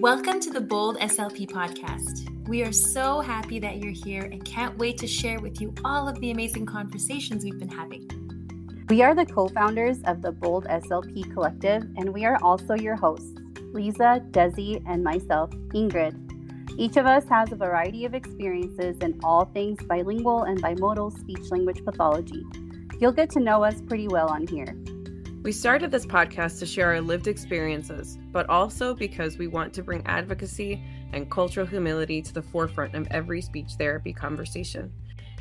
Welcome to the Bold SLP Podcast. We are so happy that you're here and can't wait to share with you all of the amazing conversations we've been having. We are the co-founders of the Bold SLP Collective, and we are also your hosts, Lisa, Desi, and myself, Ingrid. Each of us has a variety of experiences in all things bilingual and bimodal speech-language pathology. You'll get to know us pretty well on here. We started this podcast to share our lived experiences, but also because we want to bring advocacy and cultural humility to the forefront of every speech therapy conversation.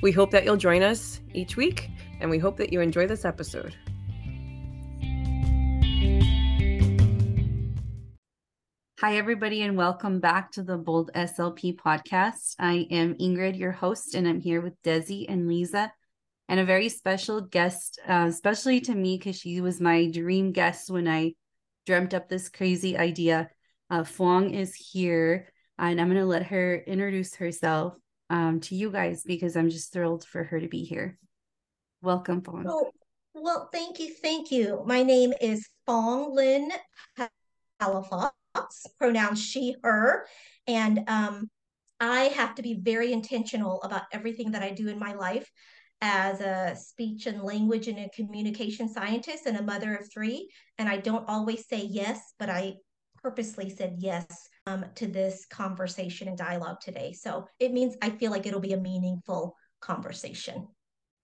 We hope that you'll join us each week, and we hope that you enjoy this episode. Hi, everybody, and welcome back to the Bold SLP Podcast. I am Ingrid, your host, and I'm here with Desi and Lisa, and a very special guest, especially to me, because she was my dream guest when I dreamt up this crazy idea. Phuong is here, and I'm going to let her introduce herself to you guys, because I'm just thrilled for her to be here. Welcome, Phuong. Well, thank you. My name is Phương Liên Palafox, pronouns she, her, and I have to be very intentional about everything that I do in my life as a speech and language and a communication scientist and a mother of three. And I don't always say yes, but I purposely said yes to this conversation and dialogue today. So it means I feel like it'll be a meaningful conversation.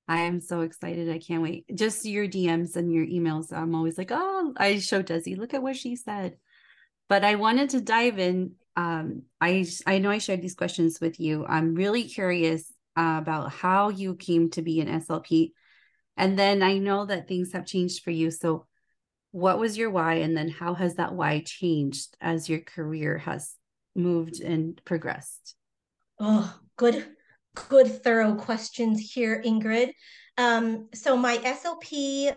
I am so excited. I can't wait. Just your DMs and your emails. I'm always like, oh, I show Desi, look at what she said. But I wanted to dive in. I know I shared these questions with you. I'm really curious about how you came to be an SLP. And then I know that things have changed for you. So what was your why? And then how has that why changed as your career has moved and progressed? Oh, good, thorough questions here, Ingrid. So my SLP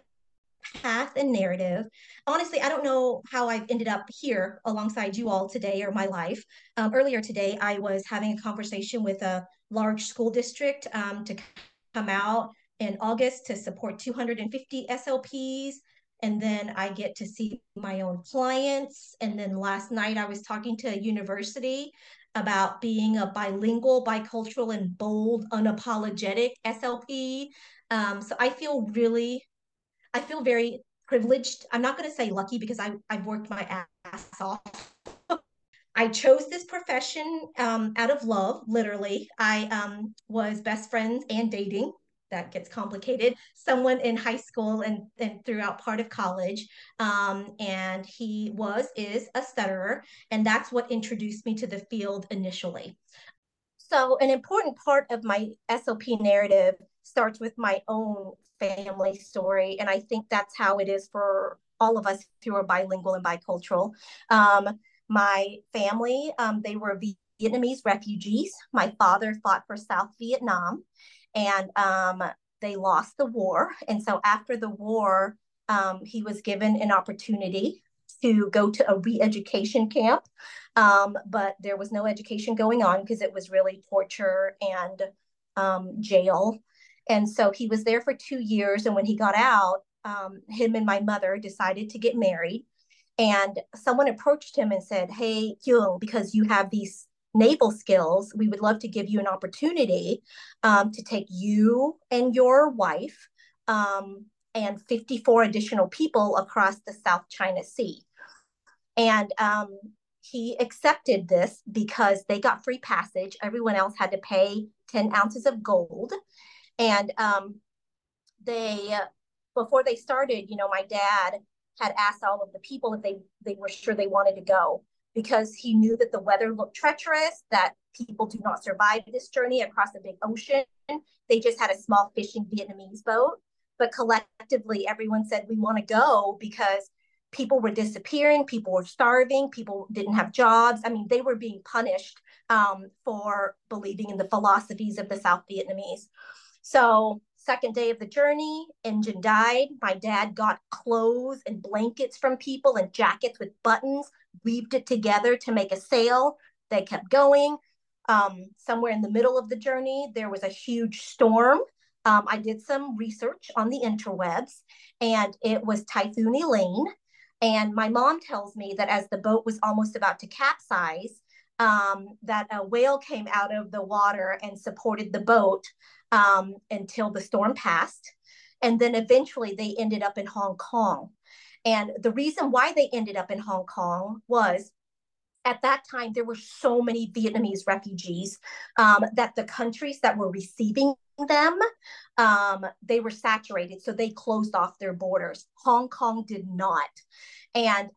path and narrative, honestly, I don't know how I've ended up here alongside you all today or my life. Earlier today, I was having a conversation with a large school district to come out in August to support 250 SLPs. And then I get to see my own clients. And then last night I was talking to a university about being a bilingual, bicultural, and bold, unapologetic SLP. So I feel very privileged. I'm not going to say lucky, because I've worked my ass off. I chose this profession out of love, literally. I was best friends and dating. That gets complicated. Someone in high school and throughout part of college. And he is a stutterer. And that's what introduced me to the field initially. So an important part of my SLP narrative starts with my own family story. And I think that's how it is for all of us who are bilingual and bicultural. My family, they were Vietnamese refugees. My father fought for South Vietnam, and they lost the war. And so after the war, he was given an opportunity to go to a re-education camp. But there was no education going on because it was really torture and jail. And so he was there for 2 years. And when he got out, him and my mother decided to get married. And someone approached him and said, hey, Phuong, because you have these naval skills, we would love to give you an opportunity to take you and your wife and 54 additional people across the South China Sea. And he accepted this because they got free passage. Everyone else had to pay 10 ounces of gold. And before they started, my dad had asked all of the people if they were sure they wanted to go, because he knew that the weather looked treacherous, that people do not survive this journey across a big ocean. They just had a small fishing Vietnamese boat. But collectively, everyone said, we want to go, because people were disappearing, people were starving, people didn't have jobs. I mean, they were being punished for believing in the philosophies of the South Vietnamese. So second day of the journey, engine died. My dad got clothes and blankets from people and jackets with buttons, weaved it together to make a sail. They kept going. Somewhere in the middle of the journey, there was a huge storm. I did some research on the interwebs, and it was Typhoon Elaine. And my mom tells me that as the boat was almost about to capsize, that a whale came out of the water and supported the boat until the storm passed. And then eventually they ended up in Hong Kong. And the reason why they ended up in Hong Kong was, at that time, there were so many Vietnamese refugees that the countries that were receiving them, they were saturated. So they closed off their borders. Hong Kong did not. And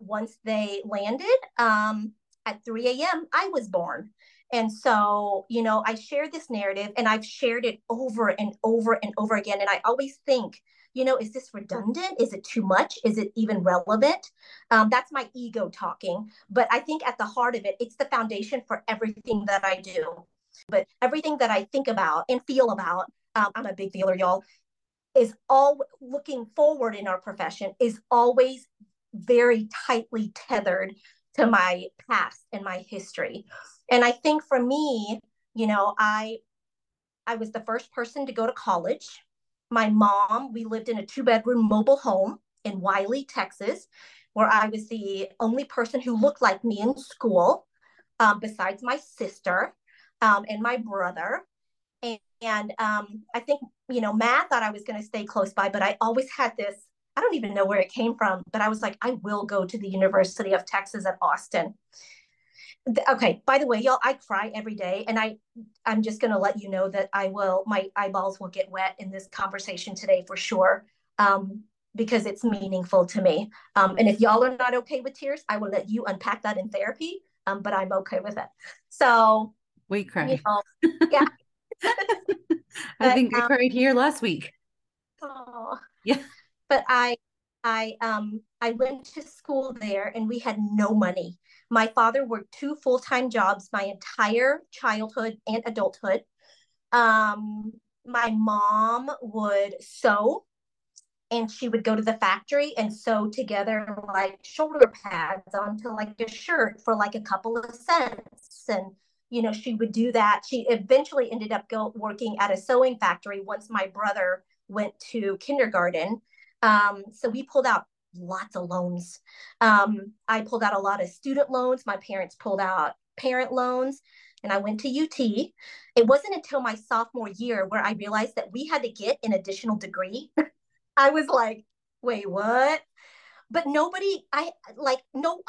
once they landed at 3 a.m., I was born. And so, you know, I share this narrative, and I've shared it over and over and over again. And I always think, you know, is this redundant? Is it too much? Is it even relevant? That's my ego talking. But I think at the heart of it, it's the foundation for everything that I do. But everything that I think about and feel about, I'm a big feeler, y'all, is all looking forward in our profession is always very tightly tethered to my past and my history. And I think for me, you know, I was the first person to go to college. My mom, we lived in a 2-bedroom mobile home in Wiley, Texas, where I was the only person who looked like me in school, besides my sister and my brother. And I think, you know, Matt thought I was going to stay close by, but I always had this, I don't even know where it came from, but I was like, I will go to the University of Texas at Austin. Okay, by the way, y'all, I cry every day, and I'm just going to let you know that my eyeballs will get wet in this conversation today for sure, because it's meaningful to me. And if y'all are not okay with tears, I will let you unpack that in therapy, but I'm okay with it. So we cry. You know, yeah. I think I cried here last week. Oh, yeah. But I went to school there, and we had no money. My father worked 2 full-time jobs my entire childhood and adulthood. My mom would sew, and she would go to the factory and sew together like shoulder pads onto like a shirt for like a couple of cents. And, you know, she would do that. She eventually ended up working at a sewing factory once my brother went to kindergarten. So we pulled out lots of loans. I pulled out a lot of student loans. My parents pulled out parent loans, and I went to UT. It wasn't until my sophomore year where I realized that we had to get an additional degree. I was like, wait, what? But I had no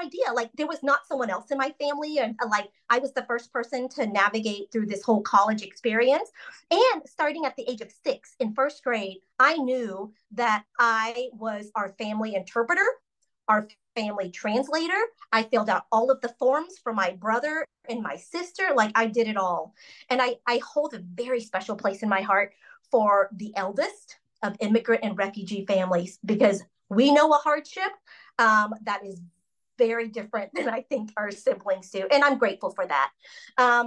idea. Like, there was not someone else in my family. And like, I was the first person to navigate through this whole college experience. And starting at the age of 6 in first grade, I knew that I was our family interpreter, our family translator. I filled out all of the forms for my brother and my sister. Like, I did it all. And I hold a very special place in my heart for the eldest of immigrant and refugee families, because we know a hardship that is very different than I think our siblings do. And I'm grateful for that. And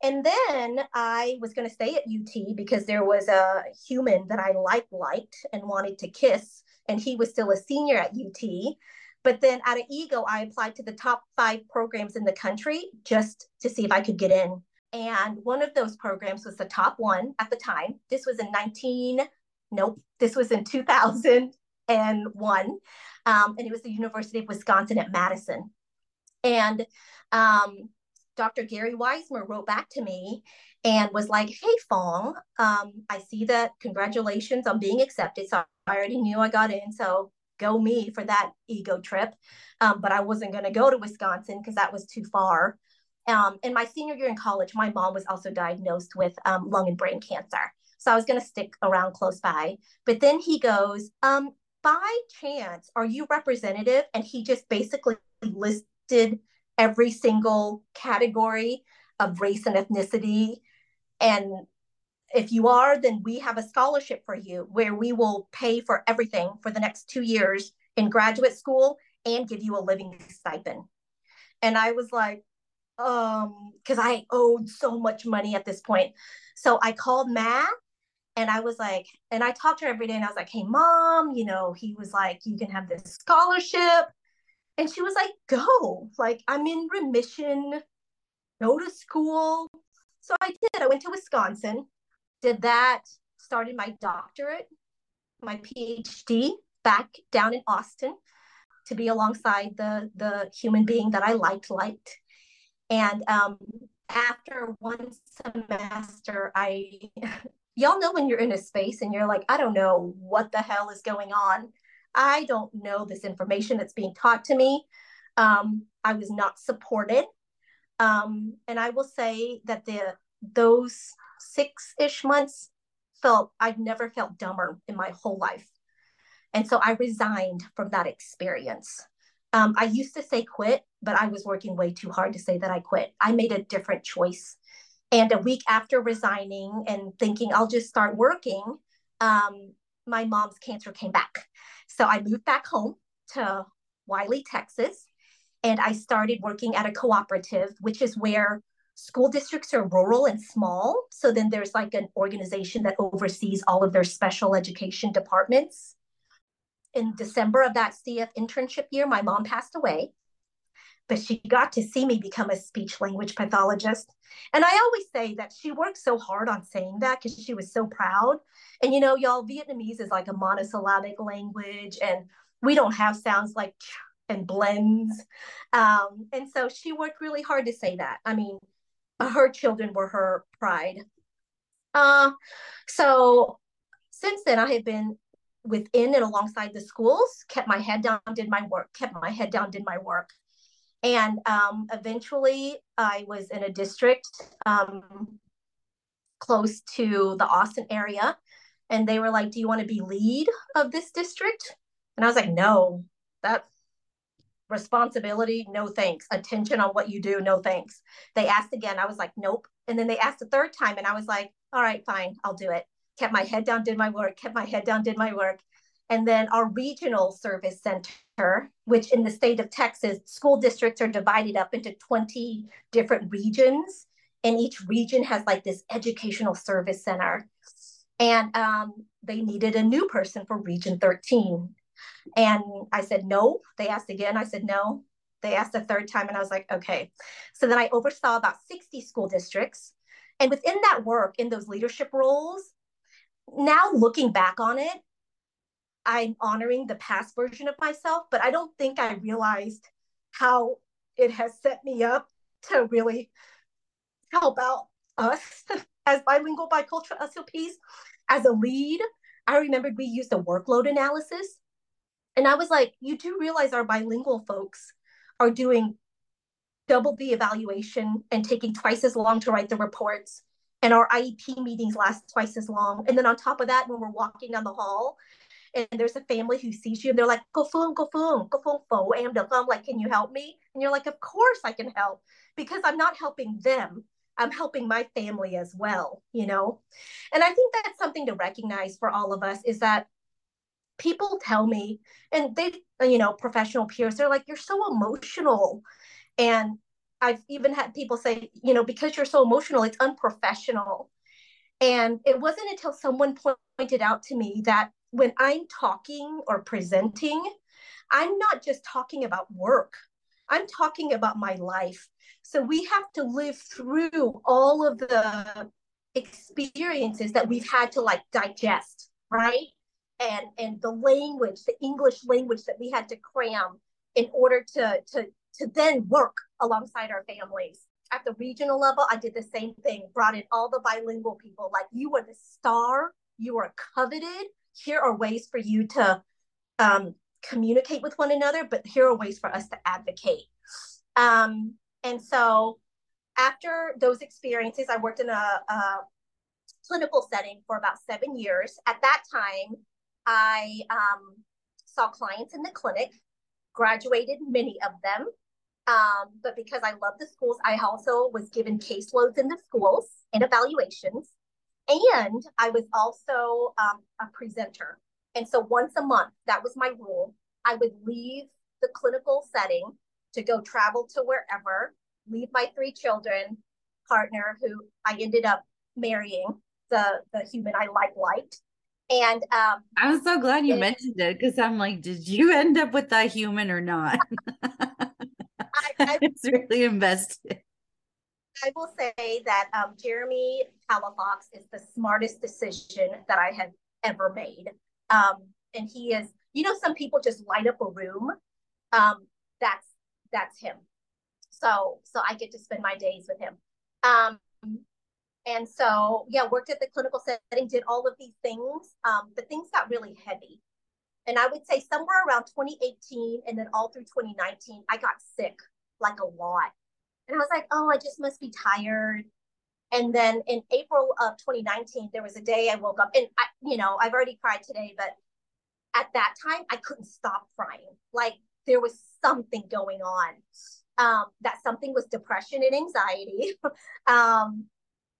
then I was going to stay at UT because there was a human that I liked and wanted to kiss. And he was still a senior at UT. But then out of ego, I applied to the top 5 programs in the country just to see if I could get in. And one of those programs was the top one at the time. This was in 2000. And one, and it was the University of Wisconsin at Madison. And Dr. Gary Weismer wrote back to me and was like, hey, Fong, I see that, congratulations on being accepted. So I already knew I got in, so go me for that ego trip. But I wasn't going to go to Wisconsin because that was too far. And my senior year in college, my mom was also diagnosed with lung and brain cancer. So I was going to stick around close by. But then he goes, by chance, are you representative? And he just basically listed every single category of race and ethnicity. And if you are, then we have a scholarship for you where we will pay for everything for the next 2 years in graduate school and give you a living stipend. And I was like, because I owed so much money at this point. So I called Matt. And I was like, and I talked to her every day, and I was like, hey, Mom, you know, he was like, you can have this scholarship. And she was like, go, like, I'm in remission, go to school. So I did. I went to Wisconsin, did that, started my doctorate, my PhD back down in Austin. to be alongside the human being that I liked. And after one semester, y'all know when you're in a space and you're like, I don't know what the hell is going on. I don't know this information that's being taught to me. I was not supported. And I will say that those 6-ish months I've never felt dumber in my whole life. And so I resigned from that experience. I used to say quit, but I was working way too hard to say that I quit. I made a different choice. And a week after resigning and thinking I'll just start working, my mom's cancer came back. So I moved back home to Wiley, Texas, and I started working at a cooperative, which is where school districts are rural and small. So then there's like an organization that oversees all of their special education departments. In December of that CF internship year, my mom passed away, but she got to see me become a speech language pathologist. And I always say that she worked so hard on saying that because she was so proud. And, you know, y'all, Vietnamese is like a monosyllabic language, and we don't have sounds like ch and blends. And so she worked really hard to say that. I mean, her children were her pride. So since then, I have been within and alongside the schools, kept my head down, did my work, And eventually I was in a district close to the Austin area. And they were like, do you want to be lead of this district? And I was like, no, that responsibility, no thanks. Attention on what you do, no thanks. They asked again. I was like, nope. And then they asked a third time. And I was like, all right, fine, I'll do it. Kept my head down, did my work, kept my head down, did my work. And then our regional service center, which in the state of Texas, school districts are divided up into 20 different regions. And each region has like this educational service center. And they needed a new person for region 13. And I said, no. They asked again. I said, no. They asked a third time. And I was like, okay. So then I oversaw about 60 school districts. And within that work, in those leadership roles, now looking back on it, I'm honoring the past version of myself, but I don't think I realized how it has set me up to really help out us as bilingual bicultural SLPs. As a lead, I remembered we used a workload analysis. And I was like, you do realize our bilingual folks are doing double the evaluation and taking twice as long to write the reports. And our IEP meetings last twice as long. And then on top of that, when we're walking down the hall, and there's a family who sees you and they're like, go phone, like, can you help me? And you're like, of course I can help, because I'm not helping them. I'm helping my family as well, you know? And I think that's something to recognize for all of us, is that people tell me, and they, you know, professional peers, they're like, you're so emotional. And I've even had people say, you know, because you're so emotional, it's unprofessional. And it wasn't until someone pointed out to me that when I'm talking or presenting, I'm not just talking about work. I'm talking about my life. So we have to live through all of the experiences that we've had to like digest, right? And the language, the English language that we had to cram in order to then work alongside our families. At the regional level, I did the same thing, brought in all the bilingual people, like, you are the star, you are coveted. Here are ways for you to communicate with one another, but here are ways for us to advocate. And so after those experiences, I worked in a clinical setting for about 7 years. At that time, I saw clients in the clinic, graduated many of them. But because I love the schools, I also was given caseloads in the schools and evaluations. And I was also a presenter. And so once a month, that was my rule. I would leave the clinical setting to go travel to wherever, leave my 3 children, partner, who I ended up marrying, the human I liked. And I'm so glad you mentioned it, because I'm like, did you end up with that human or not? It's really invested. I will say that Jeremy Palafox is the smartest decision that I have ever made. And he is, you know, some people just light up a room. That's him. So I get to spend my days with him. And so, yeah, worked at the clinical setting, did all of these things. But things got really heavy. And I would say somewhere around 2018 and then all through 2019, I got sick, like, a lot. And I was like, oh, I just must be tired. And then in April of 2019, there was a day I woke up and, I've already cried today, but at that time, I couldn't stop crying. Like, there was something going on. That something was depression and anxiety.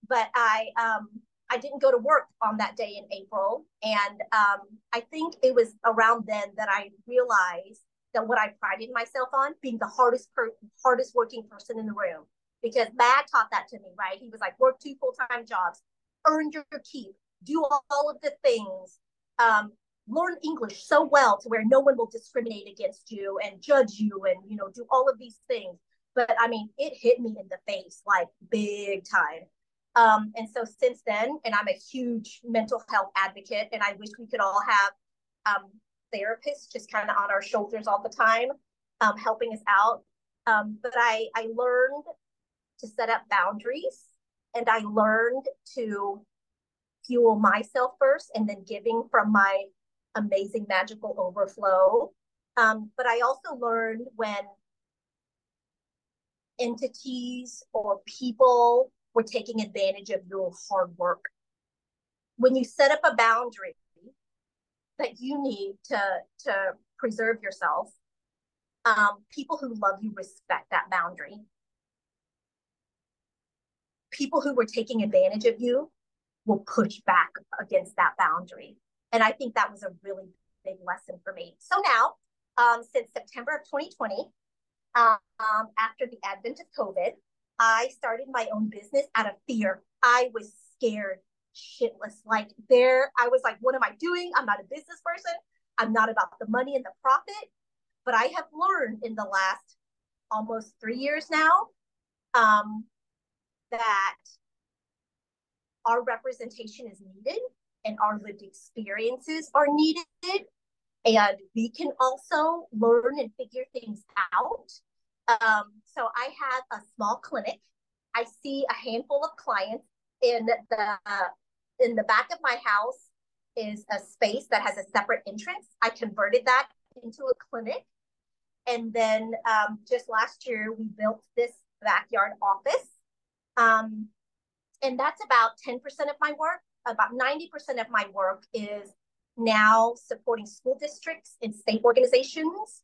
But I didn't go to work on that day in April. And I think it was around then that I realized that what I prided myself on, being the hardest working person in the room, because Matt taught that to me, right? He was like, work 2 full-time jobs, earn your keep, do all of the things, learn English so well to where no one will discriminate against you and judge you and, do all of these things. But I mean, it hit me in the face, like, big time. And so since then, and I'm a huge mental health advocate, and I wish we could all have therapists just kind of on our shoulders all the time, helping us out. But I learned to set up boundaries, and I learned to fuel myself first and then giving from my amazing magical overflow. But I also learned when entities or people were taking advantage of your hard work. When you set up a boundary that you need to preserve yourself, people who love you respect that boundary. People who were taking advantage of you will push back against that boundary. And I think that was a really big lesson for me. So now, since September of 2020, after the advent of COVID, I started my own business out of fear. I was scared shitless. I was like, what am I doing? I'm not a business person. I'm not about the money and the profit. But I have learned in the last almost 3 years now, that our representation is needed and our lived experiences are needed. And we can also learn and figure things out. So I have a small clinic. I see a handful of clients. In the back of my house is a space that has a separate entrance. I converted that into a clinic. And then just last year, we built this backyard office. And that's about 10% of my work. About 90% of my work is now supporting school districts and state organizations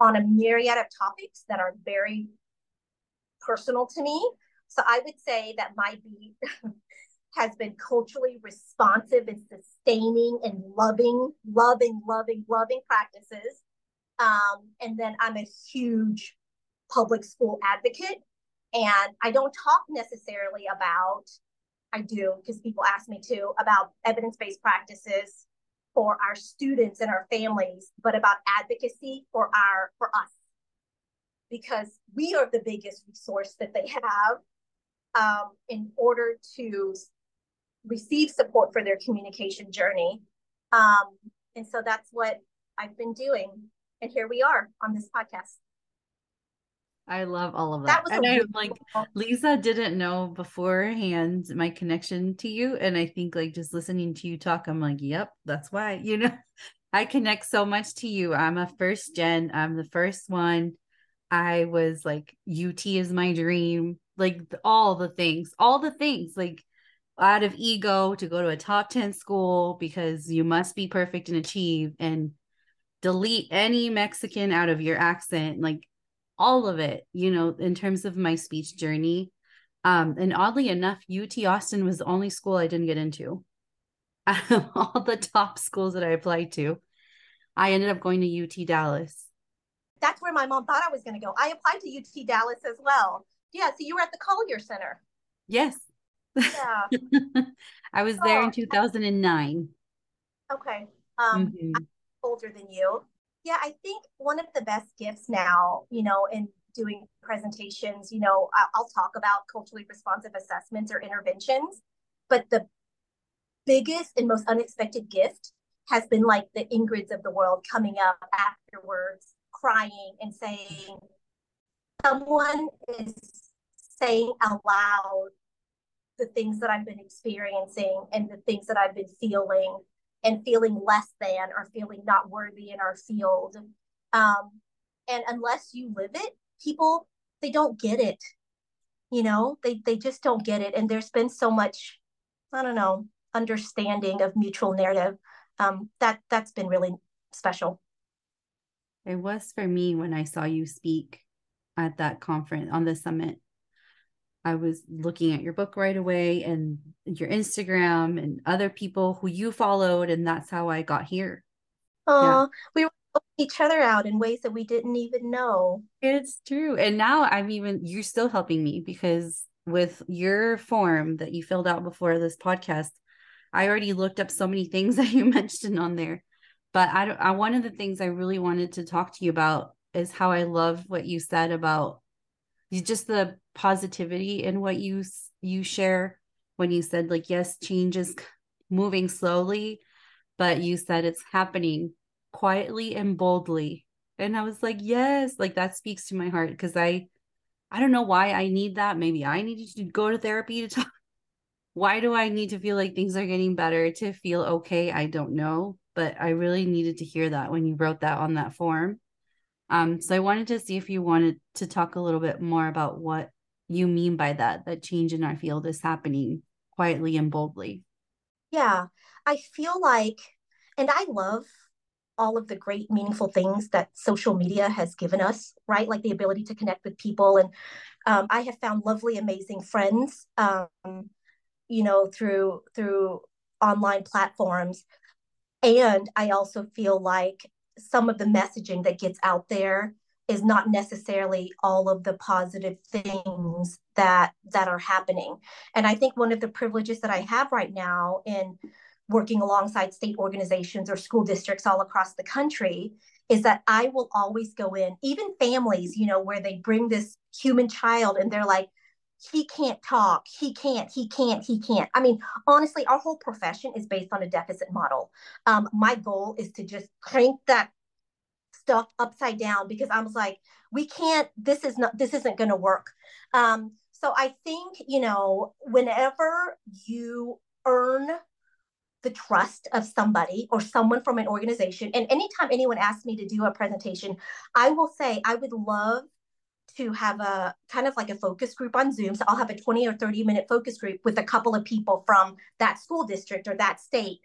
on a myriad of topics that are very personal to me. So I would say that my beat has been culturally responsive and sustaining and loving practices. And then I'm a huge public school advocate. And I don't talk necessarily about, I do, because people ask me to, about evidence-based practices for our students and our families, but about advocacy for us, because we are the biggest resource that they have in order to receive support for their communication journey. And so that's what I've been doing. And here we are on this podcast. I love all of that. Lisa didn't know beforehand my connection to you. And I think, like, just listening to you talk, I'm like, yep, that's why, I connect so much to you. I'm a first gen. I'm the first one. I was like, UT is my dream. Like, all the things, like, out of ego to go to a top 10 school because you must be perfect and achieve and delete any Mexican out of your accent. Like, all of it, in terms of my speech journey. And oddly enough, UT Austin was the only school I didn't get into. Out of all the top schools that I applied to, I ended up going to UT Dallas. That's where my mom thought I was going to go. I applied to UT Dallas as well. Yeah, so you were at the Collier Center. Yes. Yeah. I was there in 2009. Okay. I'm older than you. Yeah, I think one of the best gifts now, in doing presentations, I'll talk about culturally responsive assessments or interventions, but the biggest and most unexpected gift has been like the Ingrids of the world coming up afterwards, crying and saying, someone is saying out loud the things that I've been experiencing and the things that I've been feeling, and feeling less than or feeling not worthy in our field. And unless you live it, people, they don't get it. You know, they just don't get it. And there's been so much, I don't know, understanding of mutual narrative. That's been really special. It was for me when I saw you speak at that conference on the summit. I was looking at your book right away and your Instagram and other people who you followed. And that's how I got here. Oh, yeah. We were helping each other out in ways that we didn't even know. It's true. And now you're still helping me, because with your form that you filled out before this podcast, I already looked up so many things that you mentioned on there. But one of the things I really wanted to talk to you about is how I love what you said about just the positivity in what you share, when you said, like, yes, change is moving slowly, but you said it's happening quietly and boldly. And I was like, yes, like that speaks to my heart, because I don't know why I need that. Maybe I needed to go to therapy to talk. Why do I need to feel like things are getting better to feel okay? I don't know, but I really needed to hear that when you wrote that on that form. So I wanted to see if you wanted to talk a little bit more about what you mean by that change in our field is happening quietly and boldly. Yeah, I feel like, and I love all of the great meaningful things that social media has given us, right? Like the ability to connect with people. And I have found lovely, amazing friends, you know, through online platforms. And I also feel like some of the messaging that gets out there is not necessarily all of the positive things that are happening. And I think one of the privileges that I have right now in working alongside state organizations or school districts all across the country is that I will always go in, even families, you know, where they bring this human child and they're like, he can't talk. He can't. I mean, honestly, our whole profession is based on a deficit model. My goal is to just crank that stuff upside down, because I was like, we can't, this isn't going to work. So I think, you know, whenever you earn the trust of somebody or someone from an organization, and anytime anyone asks me to do a presentation, I will say, I would love to have a kind of like a focus group on Zoom. So I'll have a 20 or 30 minute focus group with a couple of people from that school district or that state.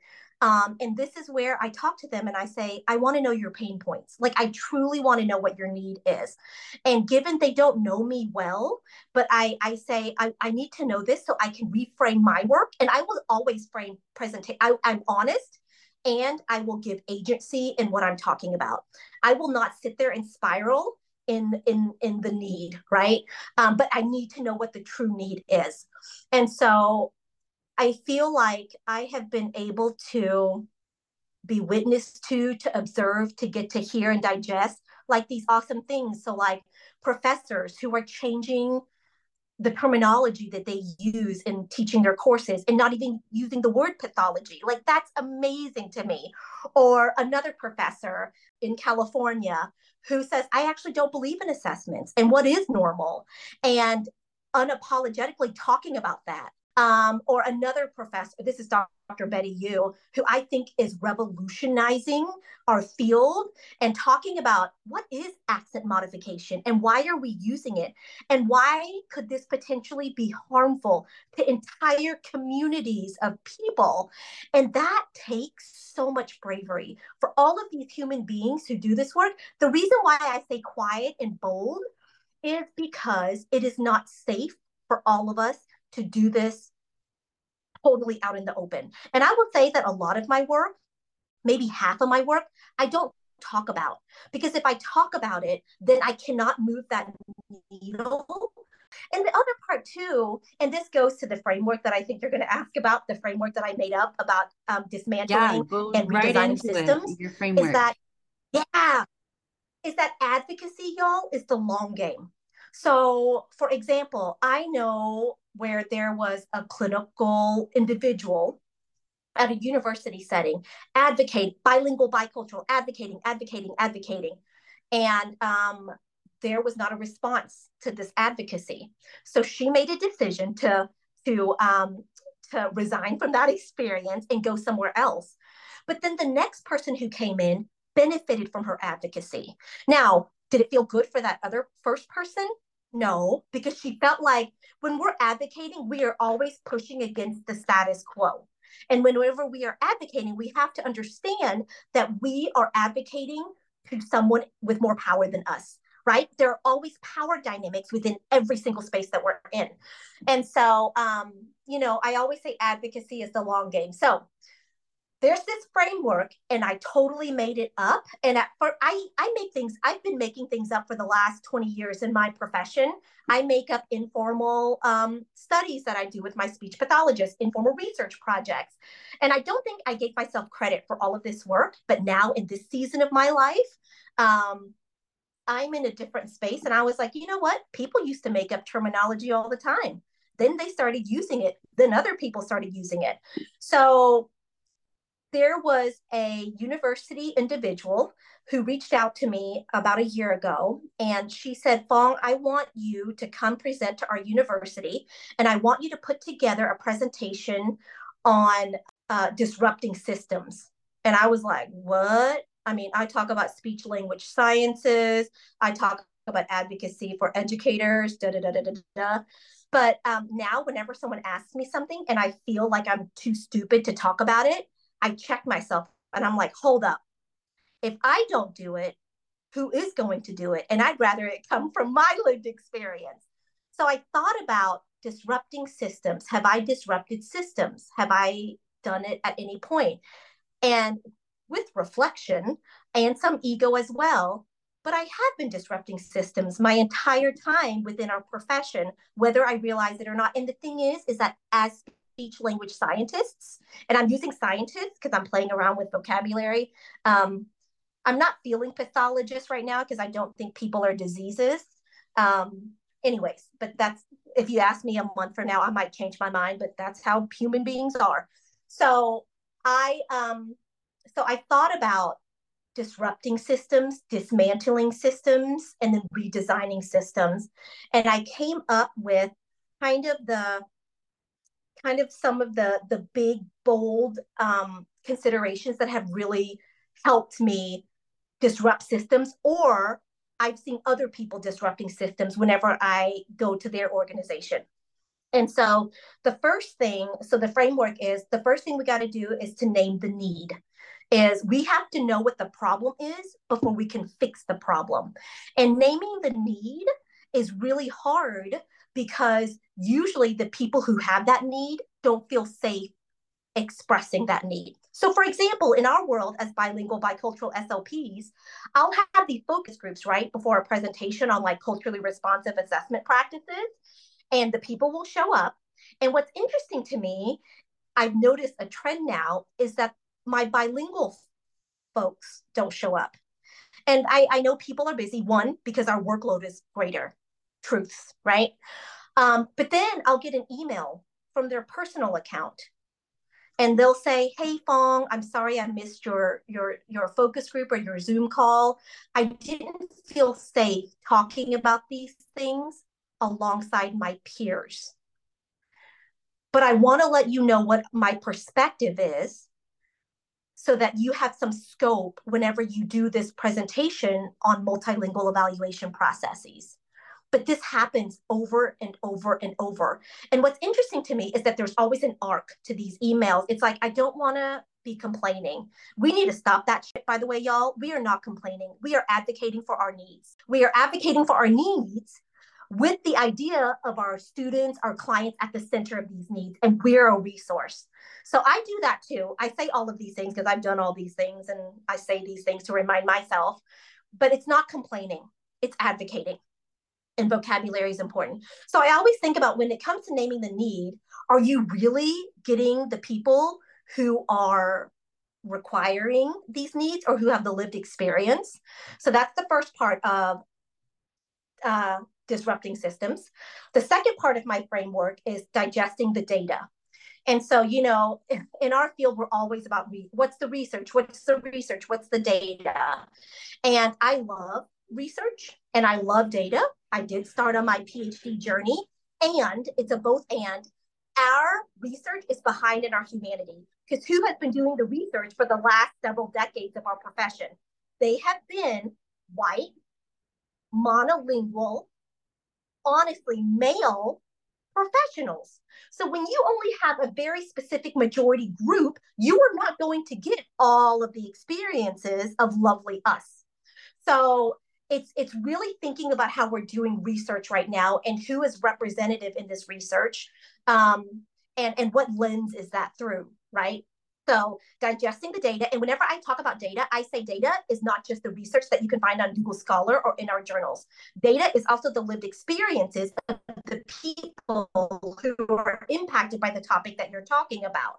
And this is where I talk to them and I say, I want to know your pain points. Like, I truly want to know what your need is. And given they don't know me well, but I say, I need to know this so I can reframe my work. And I will always frame presentation. I'm honest. And I will give agency in what I'm talking about. I will not sit there and spiral in the need, right? But I need to know what the true need is. And so I feel like I have been able to be witness to observe, to get to hear and digest, like, these awesome things. So like professors who are changing the terminology that they use in teaching their courses and not even using the word pathology. Like, that's amazing to me. Or another professor in California who says, I actually don't believe in assessments and what is normal, and unapologetically talking about that. Or another professor, this is Dr. Betty Yu, who I think is revolutionizing our field and talking about what is accent modification and why are we using it and why could this potentially be harmful to entire communities of people. And that takes so much bravery for all of these human beings who do this work. The reason why I say quiet and bold is because it is not safe for all of us to do this totally out in the open. And I would say that a lot of my work, maybe half of my work, I don't talk about, because if I talk about it, then I cannot move that needle. And the other part too, and this goes to the framework that I think you're going to ask about, the framework that I made up about dismantling and redesigning systems, is that advocacy, y'all, is the long game. So, for example, I know where there was a clinical individual at a university setting, bilingual, bicultural, advocating. And there was not a response to this advocacy. So she made a decision to resign from that experience and go somewhere else. But then the next person who came in benefited from her advocacy. Now, did it feel good for that other first person? No, because she felt like when we're advocating, we are always pushing against the status quo. And whenever we are advocating, we have to understand that we are advocating to someone with more power than us, right? There are always power dynamics within every single space that we're in. And so, you know, I always say advocacy is the long game. So there's this framework, and I totally made it up. And I've been making things up for the last 20 years in my profession. I make up informal studies that I do with my speech pathologist, informal research projects. And I don't think I gave myself credit for all of this work, but now in this season of my life, I'm in a different space. And I was like, you know what? People used to make up terminology all the time. Then they started using it. Then other people started using it. So there was a university individual who reached out to me about a year ago, and she said, Fong, I want you to come present to our university, and I want you to put together a presentation on disrupting systems. And I was like, what? I mean, I talk about speech language sciences, I talk about advocacy for educators, But now whenever someone asks me something and I feel like I'm too stupid to talk about it, I check myself and I'm like, hold up. If I don't do it, who is going to do it? And I'd rather it come from my lived experience. So I thought about disrupting systems. Have I disrupted systems? Have I done it at any point? And with reflection and some ego as well, but I have been disrupting systems my entire time within our profession, whether I realize it or not. And the thing is that as speech language scientists, and I'm using scientists because I'm playing around with vocabulary. I'm not feeling pathologist right now because I don't think people are diseases. Anyways, but that's, if you ask me a month from now, I might change my mind, but that's how human beings are. So I thought about disrupting systems, dismantling systems, and then redesigning systems. And I came up with some of the big, bold considerations that have really helped me disrupt systems, or I've seen other people disrupting systems whenever I go to their organization. And so the framework is, the first thing we got to do is to name the need. Is we have to know what the problem is before we can fix the problem. And naming the need is really hard because usually the people who have that need don't feel safe expressing that need. So for example, in our world as bilingual, bicultural SLPs, I'll have the focus groups, right, before a presentation on like culturally responsive assessment practices, and the people will show up. And what's interesting to me, I've noticed a trend now, is that my bilingual folks don't show up. And I know people are busy, one, because our workload is greater. Truths, right? But then I'll get an email from their personal account and they'll say, hey, Fong, I'm sorry I missed your focus group or your Zoom call. I didn't feel safe talking about these things alongside my peers. But I want to let you know what my perspective is so that you have some scope whenever you do this presentation on multilingual evaluation processes. But this happens over and over and over. And what's interesting to me is that there's always an arc to these emails. It's like, I don't want to be complaining. We need to stop that shit, by the way, y'all. We are not complaining. We are advocating for our needs. We are advocating for our needs with the idea of our students, our clients at the center of these needs, and we're a resource. So I do that too. I say all of these things because I've done all these things and I say these things to remind myself, but it's not complaining, it's advocating. And vocabulary is important. So I always think about, when it comes to naming the need, are you really getting the people who are requiring these needs or who have the lived experience? So that's the first part of disrupting systems. The second part of my framework is digesting the data. And so, you know, in our field, we're always about what's the research? What's the research? What's the data? And I love research and I love data. I did start on my PhD journey, and it's a both and. Our research is behind in our humanity, because who has been doing the research for the last several decades of our profession? They have been white, monolingual, honestly male professionals. So when you only have a very specific majority group, you are not going to get all of the experiences of lovely us. So it's really thinking about how we're doing research right now and who is representative in this research, and what lens is that through, right? So digesting the data. And whenever I talk about data, I say data is not just the research that you can find on Google Scholar or in our journals. Data is also the lived experiences of the people who are impacted by the topic that you're talking about.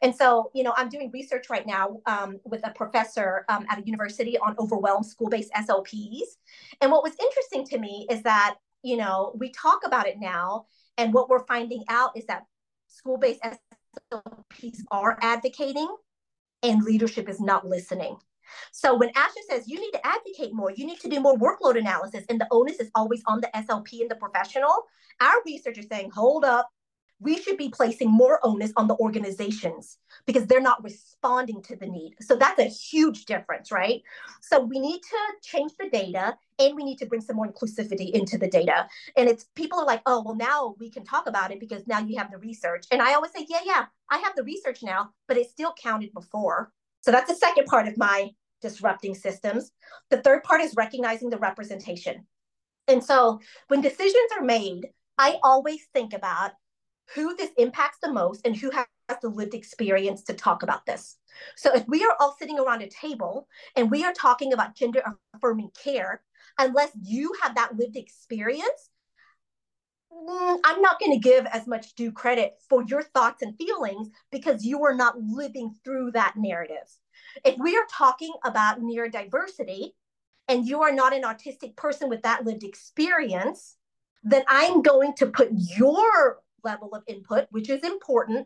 And so, you know, I'm doing research right now with a professor at a university on overwhelmed school-based SLPs. And what was interesting to me is that, you know, we talk about it now, and what we're finding out is that school-based SLPs are advocating and leadership is not listening. So when Asha says you need to advocate more, you need to do more workload analysis, and the onus is always on the SLP and the professional, our research is saying, hold up, we should be placing more onus on the organizations because they're not responding to the need. So that's a huge difference, right? So we need to change the data, and we need to bring some more inclusivity into the data. And it's, people are like, oh, well, now we can talk about it because now you have the research. And I always say, yeah, I have the research now, but it still counted before. So that's the second part of my disrupting systems. The third part is recognizing the representation. And so when decisions are made, I always think about who this impacts the most and who has the lived experience to talk about this. So if we are all sitting around a table and we are talking about gender affirming care, unless you have that lived experience, I'm not going to give as much due credit for your thoughts and feelings because you are not living through that narrative. If we are talking about neurodiversity and you are not an autistic person with that lived experience, then I'm going to put your level of input, which is important,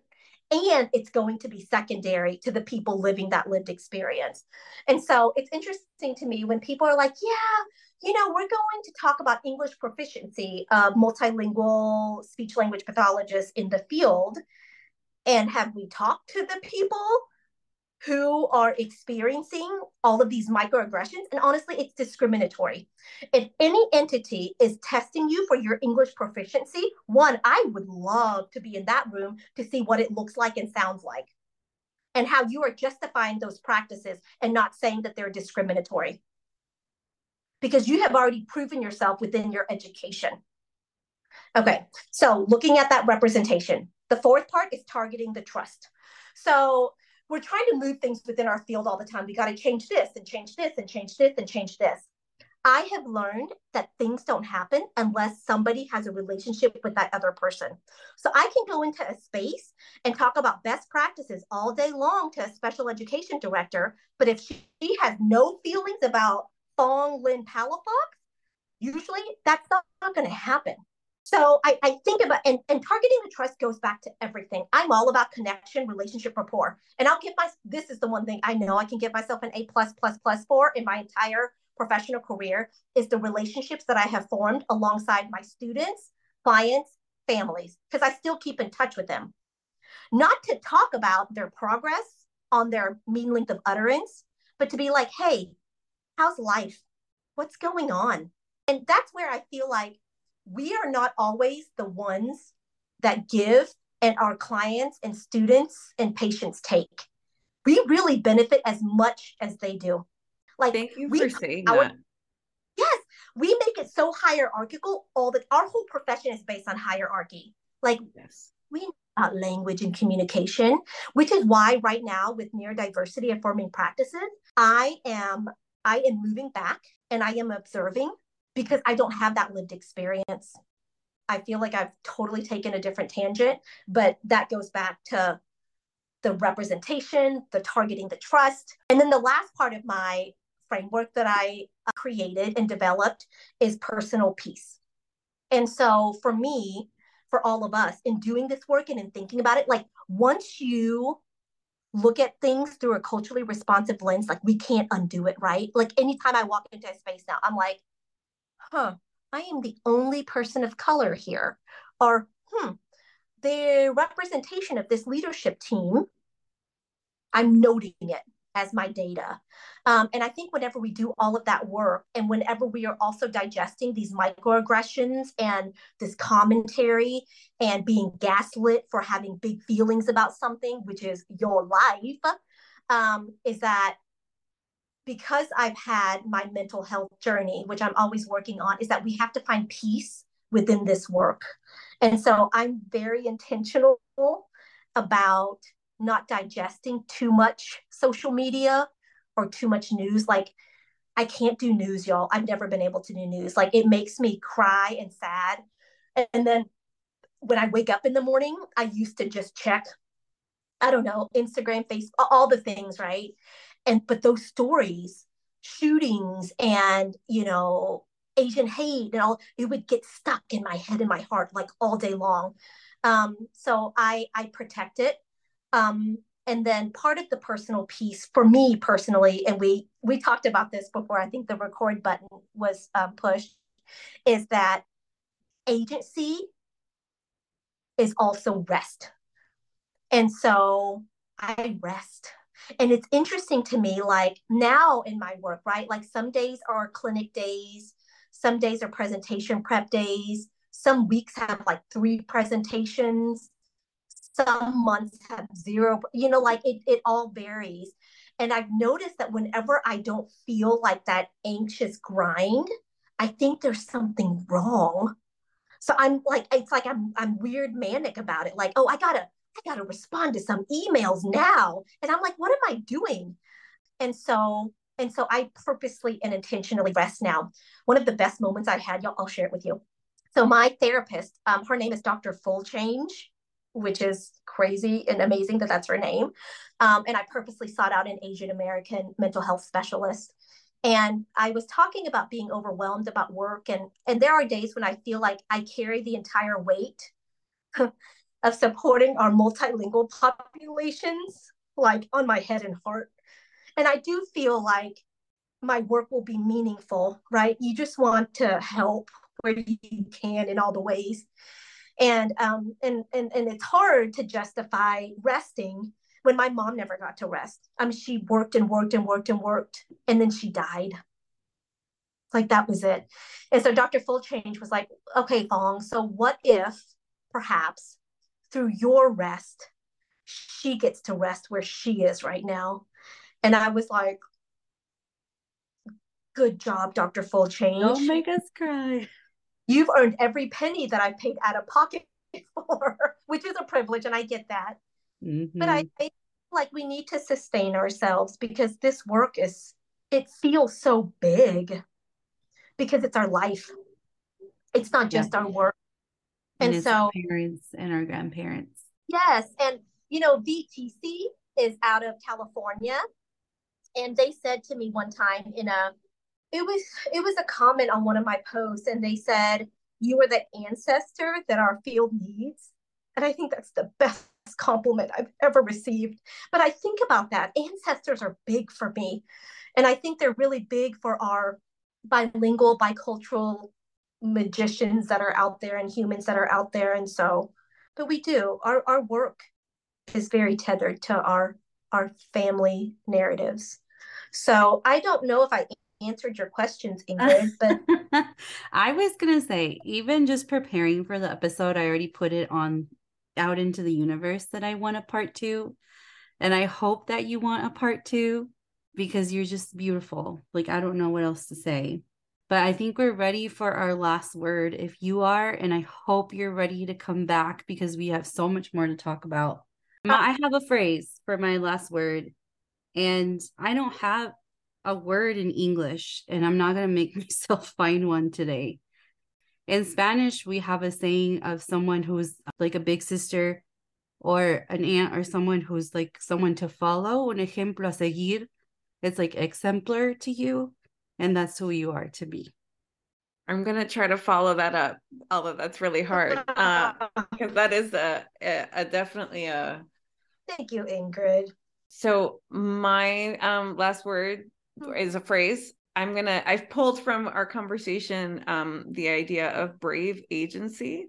and it's going to be secondary to the people living that lived experience. And so it's interesting to me when people are like, yeah, you know, we're going to talk about English proficiency of multilingual speech language pathologists in the field. And have we talked to the people who are experiencing all of these microaggressions? And honestly, it's discriminatory. If any entity is testing you for your English proficiency, one, I would love to be in that room to see what it looks like and sounds like, and how you are justifying those practices and not saying that they're discriminatory, because you have already proven yourself within your education. Okay, so looking at that representation. The fourth part is targeting the trust. So we're trying to move things within our field all the time. We got to change this and change this and change this and change this. I have learned that things don't happen unless somebody has a relationship with that other person. So I can go into a space and talk about best practices all day long to a special education director, but if she has no feelings about Phương Liên Palafox, usually that's not going to happen. So I think about, and targeting the trust goes back to everything. I'm all about connection, relationship, rapport. And I'll give this is the one thing I know I can give myself an A+++ for in my entire professional career, is the relationships that I have formed alongside my students, clients, families, because I still keep in touch with them. Not to talk about their progress on their mean length of utterance, but to be like, hey, how's life? What's going on? And that's where I feel like we are not always the ones that give, and our clients and students and patients take. We really benefit as much as they do. Like, thank you for saying that. Yes, we make it so hierarchical. Our whole profession is based on hierarchy. Like, yes, we know about language and communication, which is why right now with neurodiversity affirming practices, I am moving back and I am observing, because I don't have that lived experience. I feel like I've totally taken a different tangent, but that goes back to the representation, the targeting, the trust. And then the last part of my framework that I created and developed is personal peace. And so for me, for all of us, in doing this work and in thinking about it, like once you look at things through a culturally responsive lens, like we can't undo it, right? Like anytime I walk into a space now, I'm like, I am the only person of color here. Or, the representation of this leadership team, I'm noting it as my data. And I think whenever we do all of that work, and whenever we are also digesting these microaggressions and this commentary and being gaslit for having big feelings about something, which is your life, is that because I've had my mental health journey, which I'm always working on, is that we have to find peace within this work. And so I'm very intentional about not digesting too much social media or too much news. Like, I can't do news, y'all. I've never been able to do news. Like, it makes me cry and sad. And then when I wake up in the morning, I used to just check, I don't know, Instagram, Facebook, all the things, right? But those stories, shootings and, you know, Asian hate and all, it would get stuck in my head and my heart like all day long. So I protect it. And then part of the personal piece for me personally, and we talked about this before, I think the record button was pushed, is that agency is also rest. And so I rest. And it's interesting to me, like now in my work, right? Like some days are clinic days, some days are presentation prep days, some weeks have like 3 presentations. Some months have 0, you know, like it all varies. And I've noticed that whenever I don't feel like that anxious grind, I think there's something wrong. So I'm like, it's like I'm weird manic about it. Like, oh, I gotta respond to some emails now. And I'm like, what am I doing? And so I purposely and intentionally rest now. One of the best moments I had, y'all, I'll share it with you. So my therapist, her name is Dr. Full Change, which is crazy and amazing that that's her name. And I purposely sought out an Asian American mental health specialist. And I was talking about being overwhelmed about work. And there are days when I feel like I carry the entire weight of supporting our multilingual populations, like on my head and heart. And I do feel like my work will be meaningful, right? You just want to help where you can in all the ways. And it's hard to justify resting when my mom never got to rest. She worked and worked and worked and worked, and then she died. Like, that was it. And so Dr. Full Change was like, okay, Fong, so what if perhaps through your rest, she gets to rest where she is right now? And I was like, good job, Dr. Full Change. Don't make us cry. You've earned every penny that I paid out of pocket for, which is a privilege, and I get that. Mm-hmm. But I think like we need to sustain ourselves because this work it feels so big because it's our life. It's not just our work. And so our parents and our grandparents. Yes. And, you know, VTC is out of California. And they said to me one time in a, It was a comment on one of my posts, and they said, you are the ancestor that our field needs. And I think that's the best compliment I've ever received. But I think about that. Ancestors are big for me. And I think they're really big for our bilingual, bicultural magicians that are out there and humans that are out there. And so, but we do. Our work is very tethered to our family narratives. So I don't know if I answered your questions, Ingrid, but I was gonna say, even just preparing for the episode, I already put it on out into the universe that I want a part 2, and I hope that you want a part 2 because you're just beautiful. Like, I don't know what else to say, but I think we're ready for our last word if you are, and I hope you're ready to come back because we have so much more to talk about. I have a phrase for my last word, and I don't have a word in English, and I'm not going to make myself find one today. In Spanish, we have a saying of someone who's like a big sister or an aunt or someone who's like someone to follow, un ejemplo a seguir. It's like exemplar to you, and that's who you are to be. I'm going to try to follow that up, although that's really hard because that is definitely a... Thank you, Ingrid. So my last word is a phrase. I've pulled from our conversation the idea of brave agency.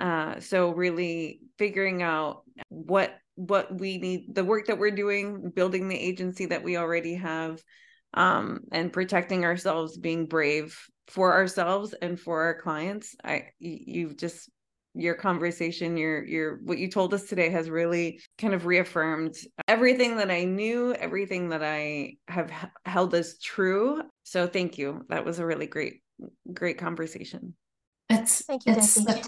So really figuring out what we need, the work that we're doing, building the agency that we already have, and protecting ourselves, being brave for ourselves and for our clients. Your conversation, your what you told us today has really kind of reaffirmed everything that I knew, everything that I have held as true. So thank you. That was a really great conversation. It's a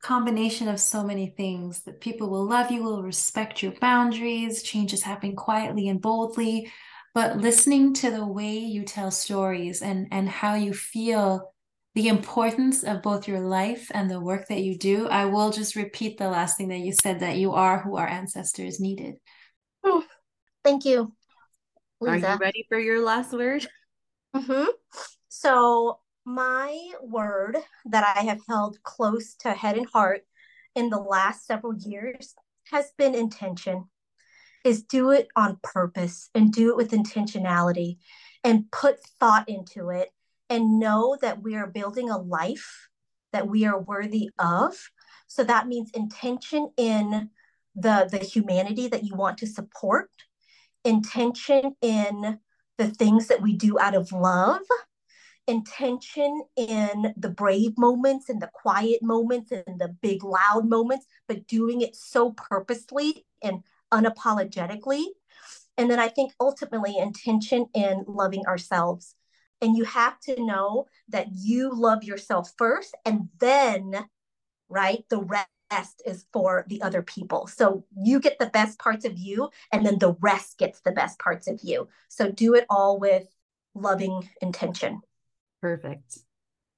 combination of so many things that people will love you, will respect your boundaries, changes happen quietly and boldly, but listening to the way you tell stories and how you feel the importance of both your life and the work that you do. I will just repeat the last thing that you said, that you are who our ancestors needed. Oh, thank you, Lisa. Are you ready for your last word? Mm-hmm. So my word that I have held close to head and heart in the last several years has been intention. Is do it on purpose and do it with intentionality and put thought into it. And know that we are building a life that we are worthy of. So that means intention in the humanity that you want to support, intention in the things that we do out of love, intention in the brave moments and the quiet moments and the big loud moments, but doing it so purposely and unapologetically. And then I think ultimately intention in loving ourselves. And you have to know that you love yourself first, and then, right, the rest is for the other people. So you get the best parts of you, and then the rest gets the best parts of you. So do it all with loving intention. Perfect.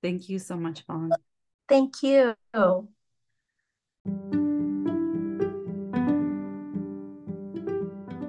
Thank you so much, Vaughn. Thank you.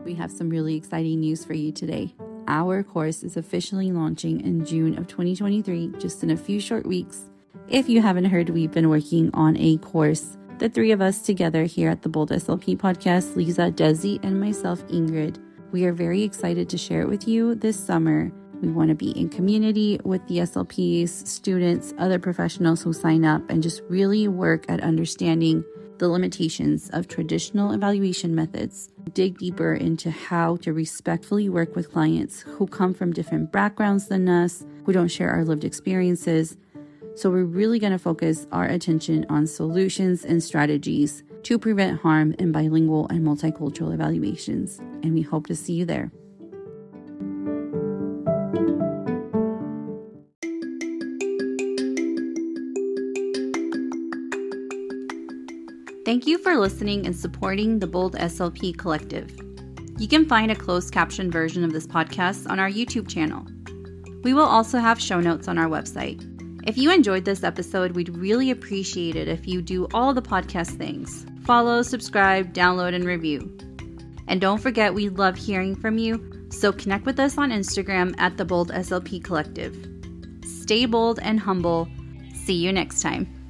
We have some really exciting news for you today. Our course is officially launching in June of 2023, just in a few short weeks. If you haven't heard, we've been working on a course, the three of us together here at the Bold SLP Podcast, Lisa, Desi, and myself, Ingrid. We are very excited to share it with you this summer. We want to be in community with the SLPs, students, other professionals who sign up, and just really work at understanding the limitations of traditional evaluation methods, dig deeper into how to respectfully work with clients who come from different backgrounds than us, who don't share our lived experiences. So we're really going to focus our attention on solutions and strategies to prevent harm in bilingual and multicultural evaluations. And we hope to see you there. Thank you for listening and supporting the Bold SLP Collective. You can find a closed caption version of this podcast on our YouTube channel. We will also have show notes on our website. If you enjoyed this episode, we'd really appreciate it if you do all the podcast things. Follow, subscribe, download, and review. And don't forget, we love hearing from you, so connect with us on Instagram at the Bold SLP Collective. Stay bold and humble. See you next time.